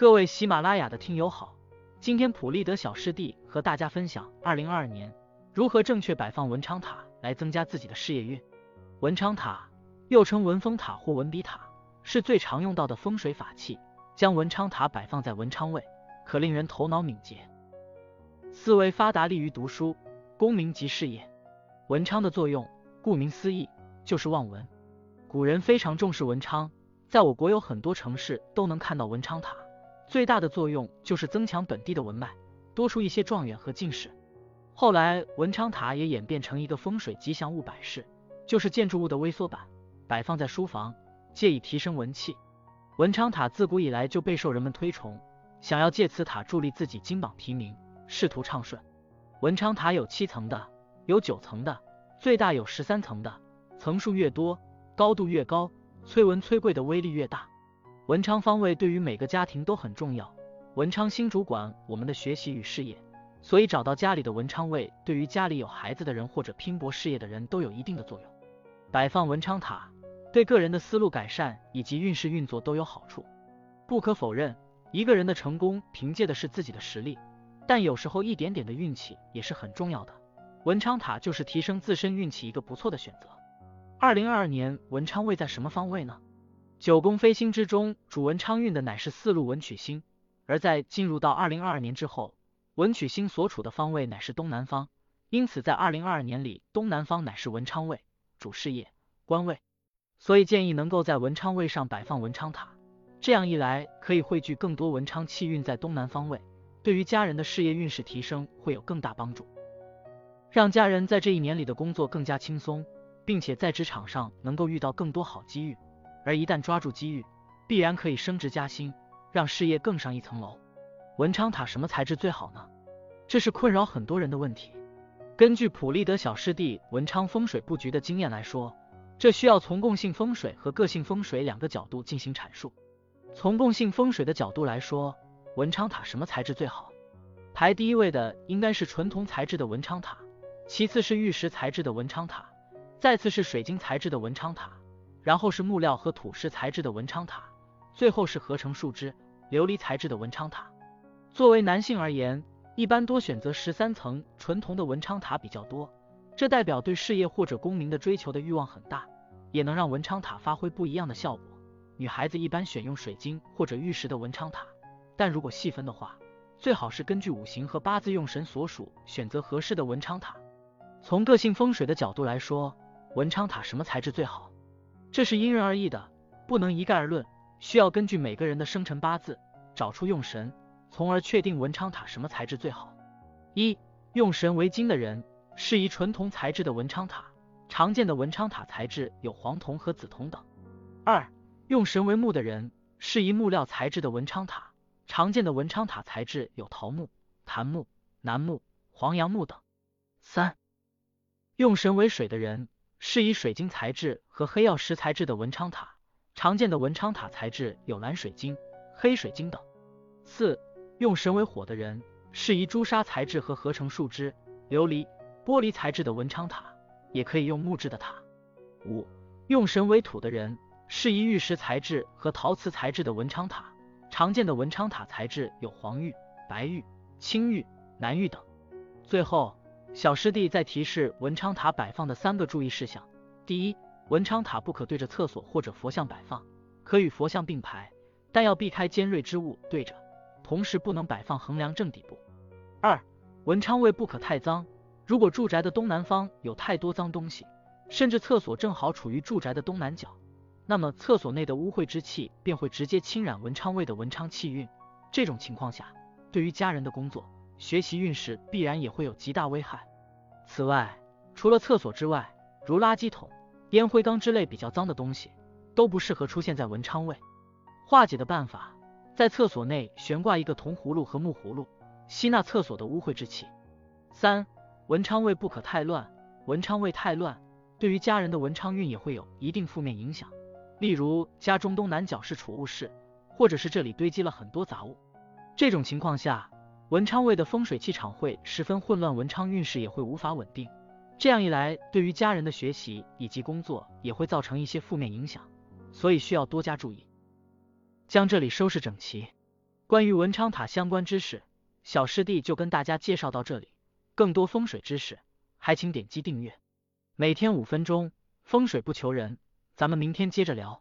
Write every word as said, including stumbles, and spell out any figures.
各位喜马拉雅的听友好，今天普利德小师弟和大家分享二零二二年如何正确摆放文昌塔来增加自己的事业运。文昌塔又称文风塔或文笔塔，是最常用到的风水法器。将文昌塔摆放在文昌位，可令人头脑敏捷，思维发达，利于读书、功名及事业。文昌的作用，顾名思义就是望文。古人非常重视文昌，在我国有很多城市都能看到文昌塔，最大的作用就是增强本地的文脉，多出一些状元和进士。后来文昌塔也演变成一个风水吉祥物摆饰，就是建筑物的微缩版，摆放在书房，借以提升文气。文昌塔自古以来就备受人们推崇，想要借此塔助力自己金榜题名，仕途畅顺。文昌塔有七层的，有九层的，最大有十三层的，层数越多，高度越高，催文催贵的威力越大。文昌方位对于每个家庭都很重要，文昌星主管我们的学习与事业，所以找到家里的文昌位，对于家里有孩子的人或者拼搏事业的人都有一定的作用。摆放文昌塔对个人的思路改善以及运势运作都有好处。不可否认，一个人的成功凭借的是自己的实力，但有时候一点点的运气也是很重要的，文昌塔就是提升自身运气一个不错的选择。二零二二年文昌位在什么方位呢？九宫飞星之中，主文昌运的乃是四路文曲星，而在进入到二零二二年之后，文曲星所处的方位乃是东南方，因此在二零二二年里，东南方乃是文昌位，主事业、官位，所以建议能够在文昌位上摆放文昌塔，这样一来可以汇聚更多文昌气运在东南方位，对于家人的事业运势提升会有更大帮助，让家人在这一年里的工作更加轻松，并且在职场上能够遇到更多好机遇，而一旦抓住机遇，必然可以升职加薪，让事业更上一层楼。文昌塔什么材质最好呢？这是困扰很多人的问题。根据普利德小师弟文昌风水布局的经验来说，这需要从共性风水和个性风水两个角度进行阐述。从共性风水的角度来说，文昌塔什么材质最好？排第一位的应该是纯铜材质的文昌塔，其次是玉石材质的文昌塔，再次是水晶材质的文昌塔，然后是木料和土石材质的文昌塔，最后是合成树枝、琉璃材质的文昌塔。作为男性而言，一般多选择十三层纯铜的文昌塔比较多，这代表对事业或者功名的追求的欲望很大，也能让文昌塔发挥不一样的效果。女孩子一般选用水晶或者玉石的文昌塔，但如果细分的话，最好是根据五行和八字用神所属，选择合适的文昌塔。从个性风水的角度来说，文昌塔什么材质最好？这是因人而异的，不能一概而论，需要根据每个人的生辰八字找出用神，从而确定文昌塔什么材质最好。一、用神为金的人适宜纯铜材质的文昌塔，常见的文昌塔材质有黄铜和紫铜等。二、用神为木的人适宜木料材质的文昌塔，常见的文昌塔材质有桃木、檀木、楠木、黄杨木等。三、用神为水的人适宜水晶材质和黑曜石材质的文昌塔，常见的文昌塔材质有蓝水晶、黑水晶等。四、用神为火的人适宜朱砂材质和合成树枝、琉璃、玻璃材质的文昌塔，也可以用木质的塔。五、用神为土的人适宜玉石材质和陶瓷材质的文昌塔，常见的文昌塔材质有黄玉、白玉、青玉、蓝玉等。最后，小师弟在提示文昌塔摆放的三个注意事项。第一，文昌塔不可对着厕所或者佛像摆放，可与佛像并排，但要避开尖锐之物对着，同时不能摆放横梁正底部。二，文昌位不可太脏，如果住宅的东南方有太多脏东西，甚至厕所正好处于住宅的东南角，那么厕所内的污秽之气便会直接侵染文昌位的文昌气运，这种情况下，对于家人的工作、学习运势必然也会有极大危害。此外，除了厕所之外，如垃圾桶、烟灰缸之类比较脏的东西都不适合出现在文昌位。化解的办法，在厕所内悬挂一个铜葫芦和木葫芦，吸纳厕所的污秽之气。三、文昌位不可太乱，文昌位太乱对于家人的文昌运也会有一定负面影响，例如家中东南角是储物室，或者是这里堆积了很多杂物，这种情况下，文昌位的风水气场会十分混乱，文昌运势也会无法稳定，这样一来对于家人的学习以及工作也会造成一些负面影响，所以需要多加注意，将这里收拾整齐。关于文昌塔相关知识，小师弟就跟大家介绍到这里。更多风水知识，还请点击订阅。每天五分钟，风水不求人，咱们明天接着聊。